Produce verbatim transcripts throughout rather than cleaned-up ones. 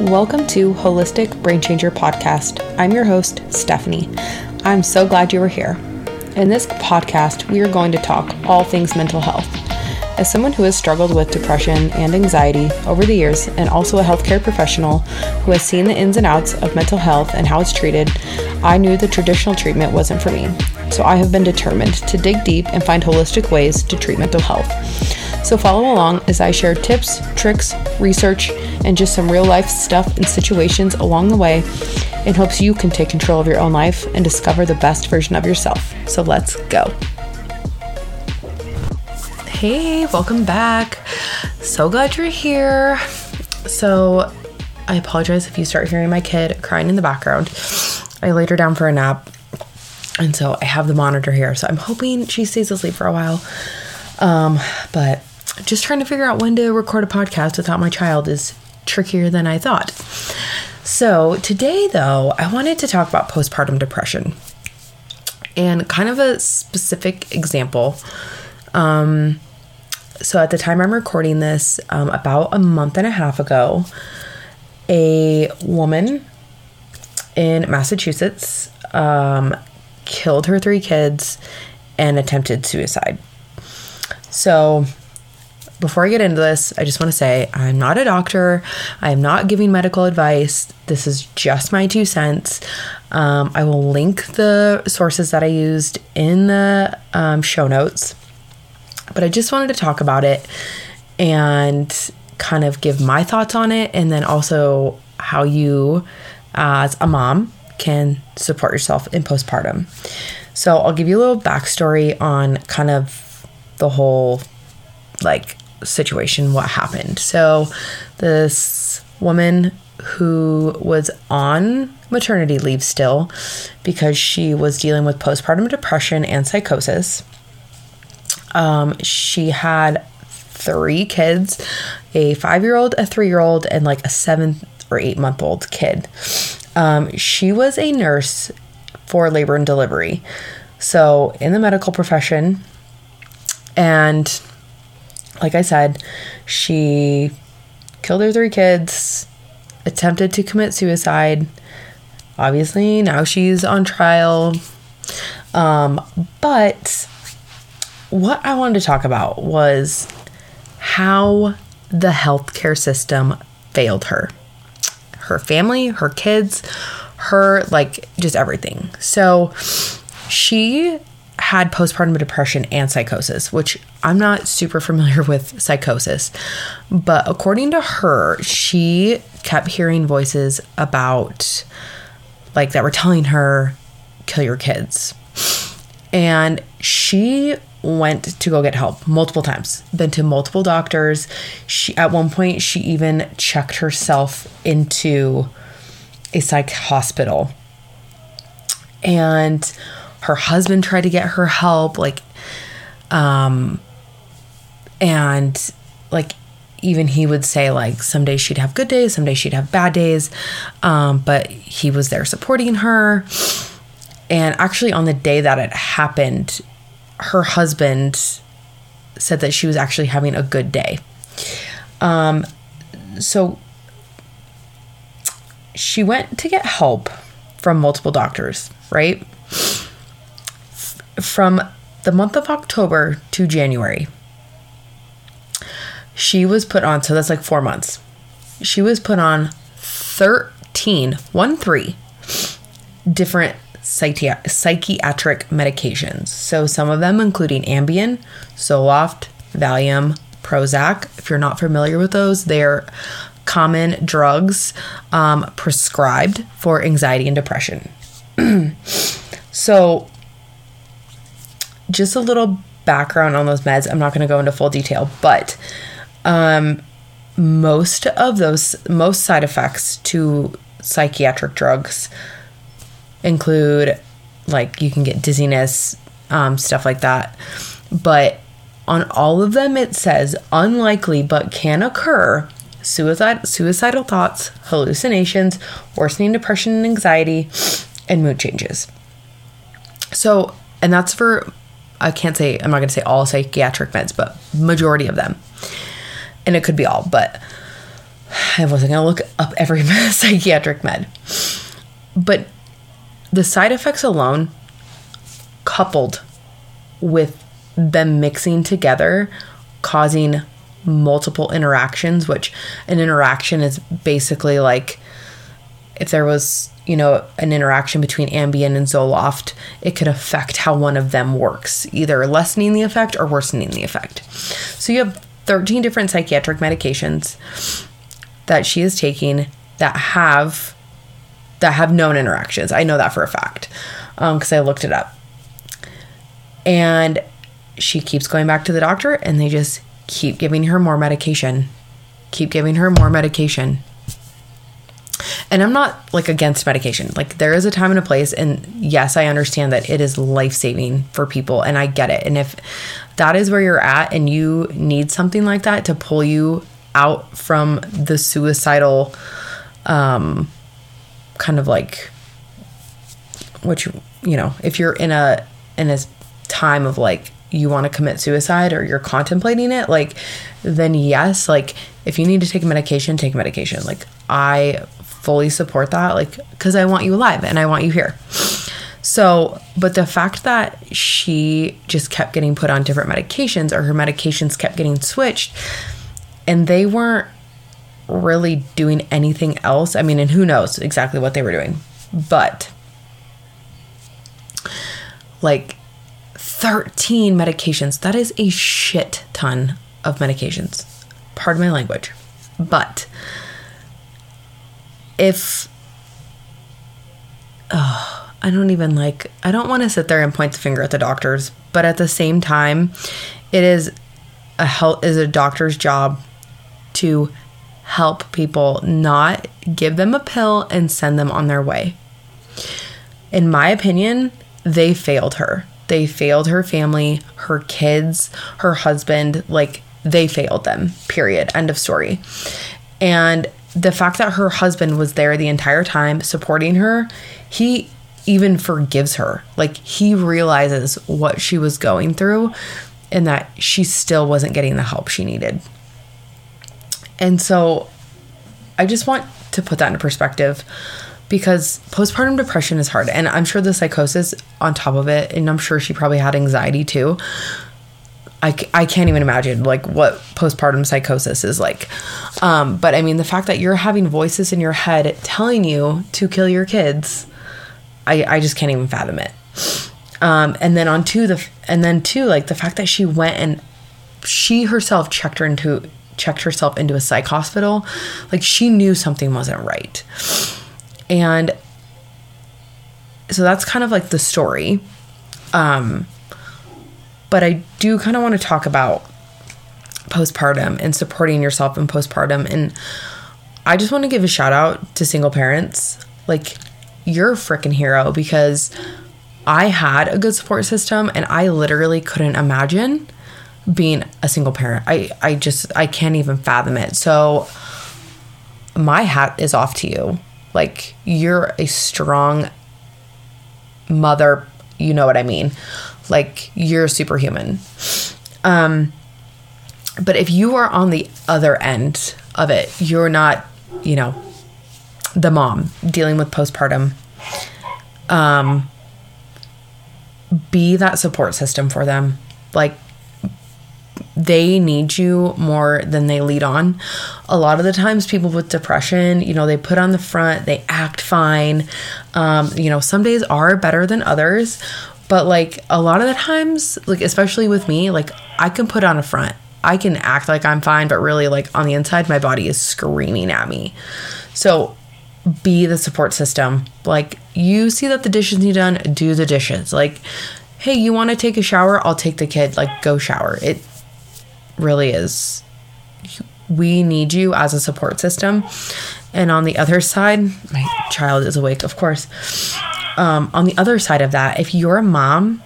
Welcome to Holistic Brain Changer Podcast. I'm your host, Stephanie. I'm so glad you are here. In this podcast, we are going to talk all things mental health. As someone who has struggled with depression and anxiety over the years, and also a healthcare professional who has seen the ins and outs of mental health and how it's treated, I knew the traditional treatment wasn't for me. So I have been determined to dig deep and find holistic ways to treat mental health. So follow along as I share tips, tricks, research, and just some real life stuff and situations along the way in hopes you can take control of your own life and discover the best version of yourself. So let's go. Hey, welcome back. So glad you're here. So I apologize if you start hearing my kid crying in the background. I laid her down for a nap, and so I have the monitor here. So I'm hoping she stays asleep for a while. Um, but just trying to figure out when to record a podcast without my child is trickier than I thought. So today, though, I wanted to talk about postpartum depression and kind of a specific example. Um, so at the time I'm recording this, um, about a month and a half ago, a woman in Massachusetts, um, killed her three kids and attempted suicide. So before I get into this, I just want to say I'm not a doctor. I am not giving medical advice. This is just my two cents. Um, I will link the sources that I used in the um, show notes. But I just wanted to talk about it and kind of give my thoughts on it, and then also how you uh, as a mom can support yourself in postpartum. So I'll give you a little backstory on kind of the whole like situation, what happened. So this woman who was on maternity leave still because she was dealing with postpartum depression and psychosis. Um, she had three kids, a five-year-old, a three-year-old, and like a seven or eight month old kid. Um, she was a nurse for labor and delivery. So in the medical profession, and like I said, she killed her three kids, attempted to commit suicide. Obviously, now she's on trial. Um, but what I wanted to talk about was how the healthcare system failed her, her family, her kids, her, like, just everything. So she had postpartum depression and psychosis, which I'm not super familiar with psychosis, but according to her, she kept hearing voices about, like, that were telling her, kill your kids. And she went to go get help multiple times, been to multiple doctors. She, at one point, she even checked herself into a psych hospital. And her husband tried to get her help, like, um, and like, even he would say, like, some days she'd have good days, some days she'd have bad days. Um, but he was there supporting her. And actually on the day that it happened, her husband said that she was actually having a good day. Um, so she went to get help from multiple doctors, right? From the month of October to January, she was put on, so that's like four months. She was put on thirteen, one three, different psychi- psychiatric medications. So some of them including Ambien, Zoloft, Valium, Prozac. If you're not familiar with those, they're common drugs um, prescribed for anxiety and depression. So just a little background on those meds. I'm not going to go into full detail, but um, most of those, most side effects to psychiatric drugs include, like, you can get dizziness, um, stuff like that. But on all of them, it says unlikely but can occur suicide, suicidal thoughts, hallucinations, worsening depression and anxiety, and mood changes. So, and that's for, I can't say, I'm not going to say all psychiatric meds, but majority of them. And it could be all, but I wasn't going to look up every psychiatric med. But the side effects alone, coupled with them mixing together, causing multiple interactions, which an interaction is basically like if there was, you know, an interaction between Ambien and Zoloft, it could affect how one of them works, either lessening the effect or worsening the effect. So you have thirteen different psychiatric medications that she is taking that have that have known interactions. I know that for a fact because um, I looked it up. And she keeps going back to the doctor and they just keep giving her more medication, keep giving her more medication. And I'm not like against medication. Like there is a time and a place. And yes, I understand that it is life-saving for people and I get it. And if that is where you're at and you need something like that to pull you out from the suicidal um, kind of like what you, you know, if you're in a, in a time of like, you want to commit suicide or you're contemplating it, like then yes, like if you need to take medication, take medication. Like I fully support that, like because I want you alive and I want you here. So, but the fact that she just kept getting put on different medications or her medications kept getting switched and they weren't really doing anything else. I mean, and who knows exactly what they were doing, but like thirteen medications. That is a shit ton of medications. Pardon my language. But if, oh, I don't even like, I don't want to sit there and point the finger at the doctors, but at the same time, it is a help, is a doctor's job to help people, not give them a pill and send them on their way. In my opinion, they failed her. They failed her family, her kids, her husband. Like, they failed them, period. End of story. And the fact that her husband was there the entire time supporting her, he even forgives her. Like, he realizes what she was going through and that she still wasn't getting the help she needed. And so I just want to put that into perspective, because postpartum depression is hard. And I'm sure the psychosis on top of it, and I'm sure she probably had anxiety too. I, I can't even imagine like what postpartum psychosis is like. Um, but I mean, the fact that you're having voices in your head telling you to kill your kids, I, I just can't even fathom it. Um, and then on to the, and then too, like the fact that she went and she herself checked her into, checked herself into a psych hospital. Like she knew something wasn't right. And so that's kind of like the story. Um, but I do kind of want to talk about postpartum and supporting yourself in postpartum. And I just want to give a shout out to single parents. Like, you're a freaking hero, because I had a good support system and I literally couldn't imagine being a single parent. I, I just, I can't even fathom it. So my hat is off to you. Like, you're a strong mother, you know what I mean? Like, you're superhuman. Um, but if you are on the other end of it, you're not, you know, the mom dealing with postpartum. Um, be that support system for them. Like, they need you more than they lead on. A lot of the times people with depression, you know, they put on the front, they act fine. Um, you know, some days are better than others, but like a lot of the times, like, especially with me, like I can put on a front, I can act like I'm fine, but really like on the inside, my body is screaming at me. So be the support system. Like, you see that the dishes need done, do the dishes. Like, hey, you want to take a shower? I'll take the kid, like go shower. It really is. We need you as a support system. And on the other side, my child is awake, of course. Um, on the other side of that, if you're a mom,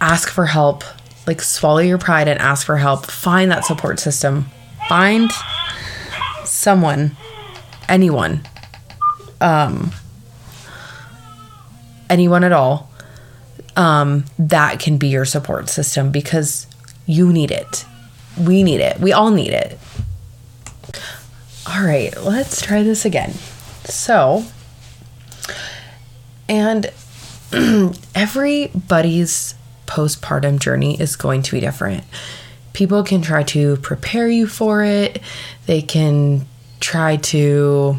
ask for help. Like, swallow your pride and ask for help. Find that support system. Find someone, anyone, um, anyone at all, um, that can be your support system, because you need it. We need it. We all need it. all right, let's try this again. So, and everybody's postpartum journey is going to be different. People can try to prepare you for it. They can try to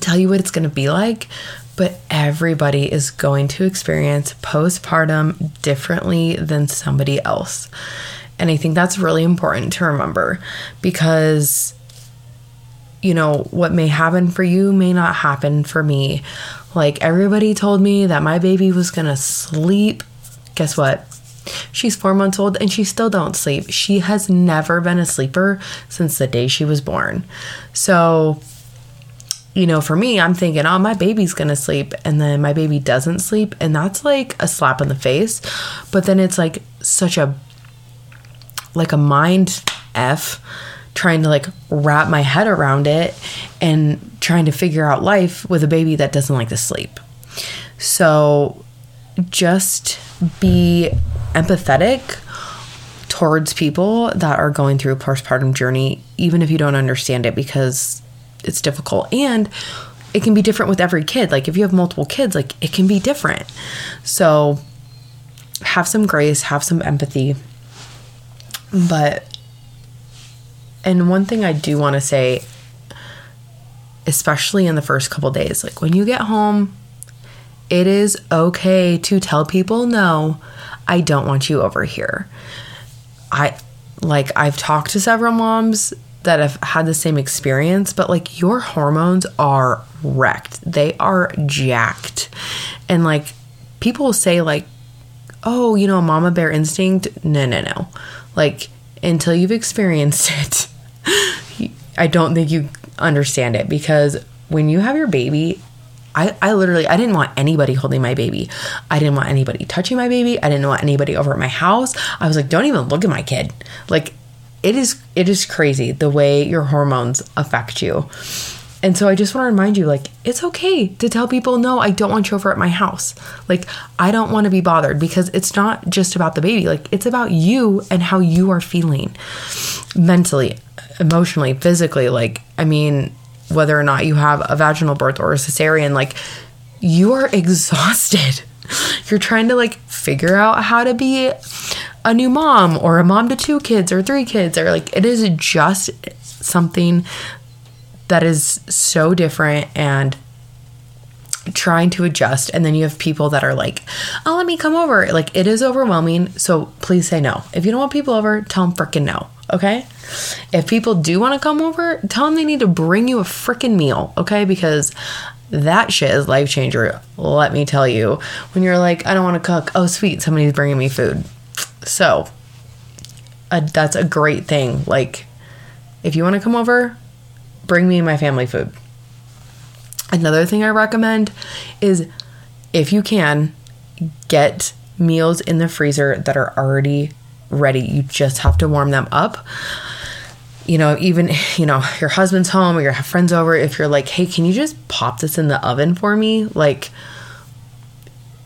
tell you what it's going to be like, but everybody is going to experience postpartum differently than somebody else. And I think that's really important to remember, because, you know, what may happen for you may not happen for me. Like, everybody told me that my baby was going to sleep. Guess what? She's four months old and she still don't sleep. She has never been a sleeper since the day she was born. So, you know, for me, I'm thinking, oh, my baby's going to sleep. And then my baby doesn't sleep. And that's like a slap in the face. But then it's like such a, like a mind F trying to like wrap my head around it and trying to figure out life with a baby that doesn't like to sleep. So just be empathetic towards people that are going through a postpartum journey, even if you don't understand it, because it's difficult and it can be different with every kid. Like, if you have multiple kids, like, it can be different. So have some grace, have some empathy. But, and one thing I do want to say, especially in the first couple days, like, when you get home, it is okay to tell people, no, I don't want you over here. I, like, I've talked to several moms that have had the same experience, but like, your hormones are wrecked. They are jacked. And like, people say like, oh, you know, mama bear instinct. No, no, no. Like, until you've experienced it, I don't think you understand it, because when you have your baby, I, I literally, I didn't want anybody holding my baby. I didn't want anybody touching my baby. I didn't want anybody over at my house. I was like, don't even look at my kid. Like, it is, it is crazy the way your hormones affect you. And so I just want to remind you, like, it's okay to tell people, no, I don't want you over at my house. Like, I don't want to be bothered, because it's not just about the baby. Like, it's about you and how you are feeling mentally, emotionally, physically. Like, I mean, whether or not you have a vaginal birth or a cesarean, like, you are exhausted. You're trying to like figure out how to be a new mom or a mom to two kids or three kids, or like, it is just something that is so different and trying to adjust. And then you have people that are like, oh, let me come over. Like, it is overwhelming. So please say no. If you don't want people over, tell them freaking no. Okay. If people do want to come over, tell them they need to bring you a freaking meal. Okay. Because that shit is life changer. Let me tell you, when you're like, I don't want to cook. Oh, sweet. Somebody's bringing me food. So uh, that's a great thing. Like, if you want to come over, bring me my family food. Another thing I recommend is, if you can, get meals in the freezer that are already ready. You just have to warm them up. You know, even, you know, your husband's home or your friends over, if you're like, hey, can you just pop this in the oven for me? Like,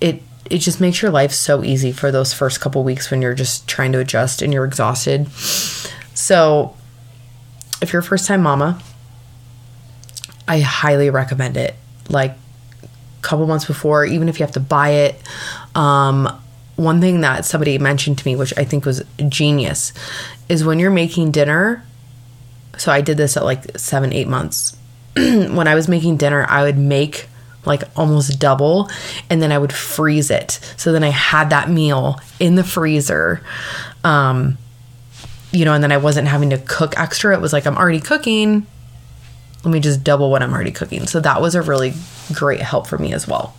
it, it just makes your life so easy for those first couple weeks when you're just trying to adjust and you're exhausted. So if you're a first time mama, I highly recommend it. Like, a couple months before, even if you have to buy it. Um, one thing that somebody mentioned to me, which I think was genius, is when you're making dinner. So I did this at like seven, eight months. When I was making dinner, I would make like almost double, and then I would freeze it. So then I had that meal in the freezer. Um, you know, and then I wasn't having to cook extra. It was like, I'm already cooking. Let me just double what I'm already cooking. So that was a really great help for me as well.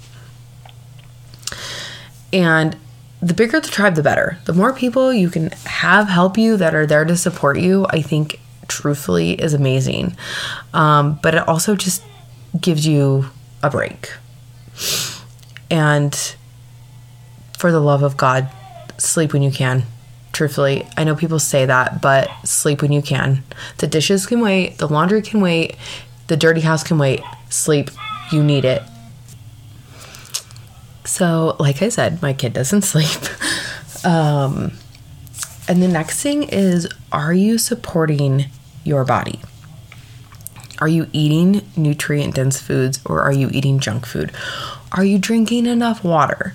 And the bigger the tribe, the better. The more people you can have help you that are there to support you, I think truthfully is amazing. Um, but it also just gives you a break. And for the love of God, sleep when you can. Truthfully, I know people say that, but sleep when you can. The dishes can wait. The laundry can wait. The dirty house can wait. Sleep. You need it. So, like I said, my kid doesn't sleep. Um, and the next thing is, are you supporting your body? Are you eating nutrient-dense foods, or are you eating junk food? Are you drinking enough water?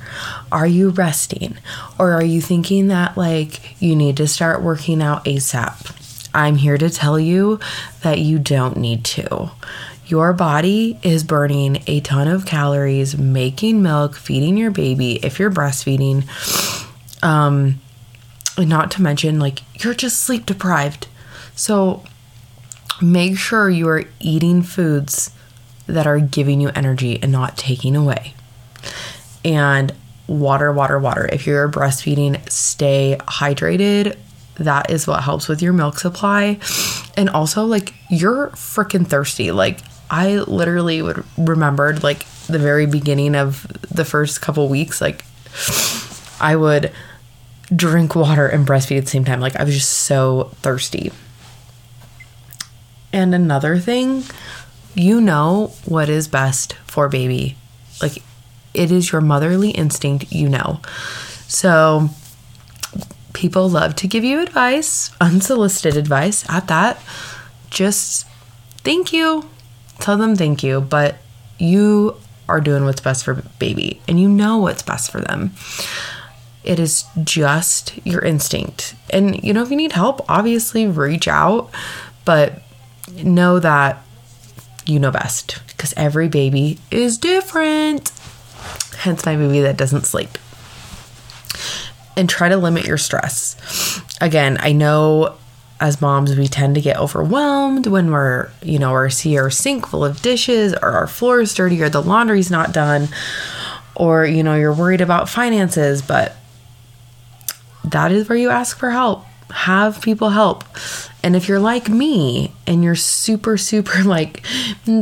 Are you resting? Or are you thinking that, like, you need to start working out ASAP? I'm here to tell you that you don't need to. Your body is burning a ton of calories, making milk, feeding your baby if you're breastfeeding. Um, not to mention, like, you're just sleep deprived. So make sure you are eating foods that are giving you energy and not taking away. And water, water, water. If you're breastfeeding, stay hydrated. That is what helps with your milk supply. And also, like, you're freaking thirsty. Like, I literally would remembered, like, the very beginning of the first couple weeks, like, I would drink water and breastfeed at the same time. Like, I was just so thirsty. And another thing, you know what is best for baby. Like, it is your motherly instinct, you know. So people love to give you advice, unsolicited advice at that. Just thank you. Tell them thank you, but you are doing what's best for baby and you know what's best for them. It is just your instinct. And, you know, if you need help, obviously reach out, but know that you know best because every baby is different. Hence my baby that doesn't sleep. And try to limit your stress. Again, I know as moms, we tend to get overwhelmed when we're, you know, or see our sink full of dishes, or our floor is dirty, or the laundry's not done, or, you know, you're worried about finances, but that is where you ask for help. Have people help. And if you're like me and you're super, super like,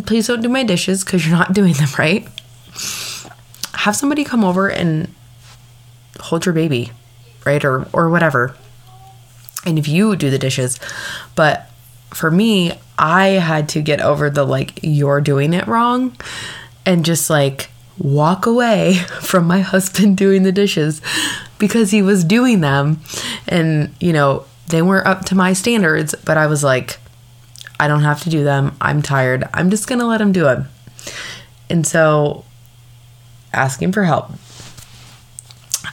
please don't do my dishes because you're not doing them right, have somebody come over and hold your baby, right? Or, or whatever. And if you do the dishes, but for me, I had to get over the, like, you're doing it wrong and just, like, walk away from my husband doing the dishes because he was doing them. And, you know, they weren't up to my standards, but I was like, I don't have to do them. I'm tired. I'm just going to let him do it. And so asking for help.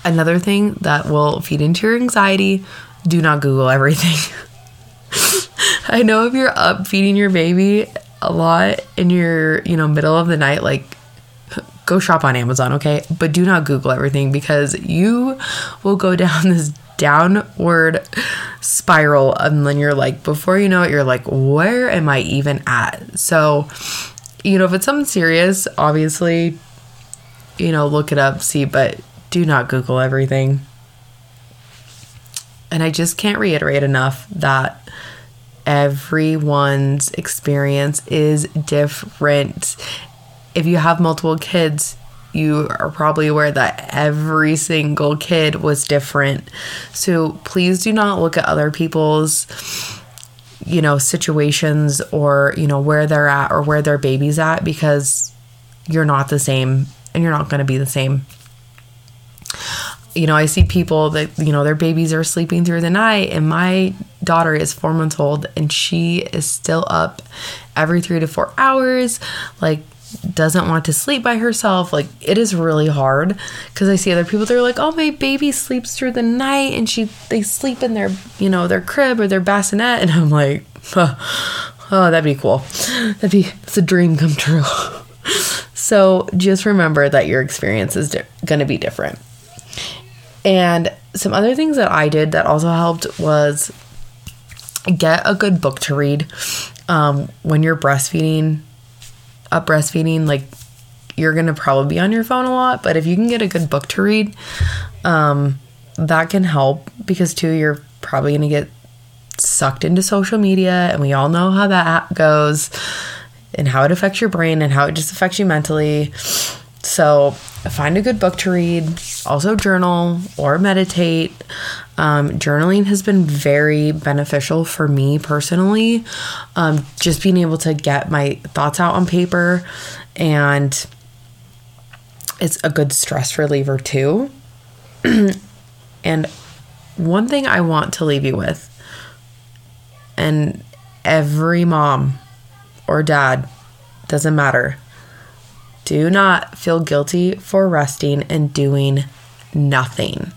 Another thing that will feed into your anxiety, do not Google everything. I know if you're up feeding your baby a lot and you're, you know, middle of the night, like, go shop on Amazon, okay? But do not Google everything because you will go down this downward spiral and then you're like, before you know it, you're like, where am I even at? So, you know, if it's something serious, obviously, you know, look it up, see, but do not Google everything. And I just can't reiterate enough that everyone's experience is different. If you have multiple kids, you are probably aware that every single kid was different. So please do not look at other people's, you know, situations or, you know, where they're at or where their baby's at because you're not the same and you're not going to be the same. You know, I see people that, you know, their babies are sleeping through the night, and my daughter is four months old and she is still up every three to four hours, like doesn't want to sleep by herself. Like, it is really hard because I see other people, they're like, oh, my baby sleeps through the night and she, they sleep in their, you know, their crib or their bassinet. And I'm like, oh, oh that'd be cool. That'd be, it's a dream come true. So just remember that your experience is di- going to be different. And some other things that I did that also helped was get a good book to read. Um, when you're breastfeeding, up breastfeeding, like, you're going to probably be on your phone a lot, but if you can get a good book to read, um, that can help because too, you're probably going to get sucked into social media and we all know how that goes and how it affects your brain and how it just affects you mentally. So find a good book to read, also journal or meditate. Um, journaling has been very beneficial for me personally. Um, just being able to get my thoughts out on paper, and it's a good stress reliever too. And one thing I want to leave you with, and every mom or dad, doesn't matter. Do not feel guilty for resting and doing nothing.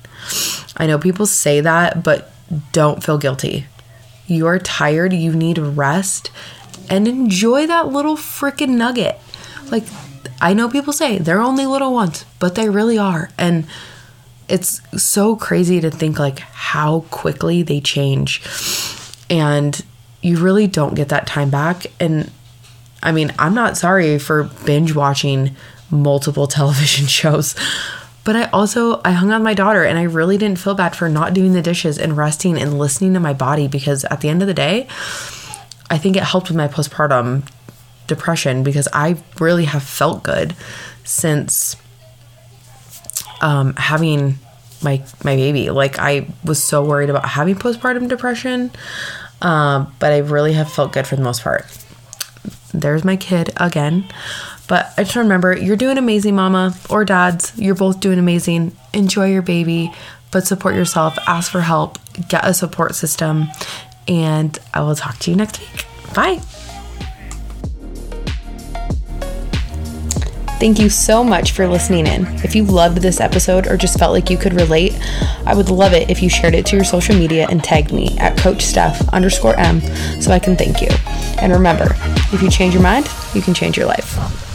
I know people say that, but don't feel guilty. You're tired. You need rest and enjoy that little freaking nugget. Like, I know people say they're only little ones, but they really are. And it's so crazy to think like how quickly they change. And you really don't get that time back. And I mean, I'm not sorry for binge watching multiple television shows, but I also, I hung out with my daughter and I really didn't feel bad for not doing the dishes and resting and listening to my body, because at the end of the day, I think it helped with my postpartum depression, because I really have felt good since um, having my my baby. Like, I was so worried about having postpartum depression, um, but I really have felt good for the most part. There's my kid again. But I just remember, you're doing amazing, mama or dads. You're both doing amazing. Enjoy your baby, but support yourself. Ask for help. Get a support system. And I will talk to you next week. Bye. Thank you so much for listening in. If you loved this episode or just felt like you could relate, I would love it if you shared it to your social media and tagged me at coachsteph underscore m so I can thank you. And remember, if you change your mind, you can change your life.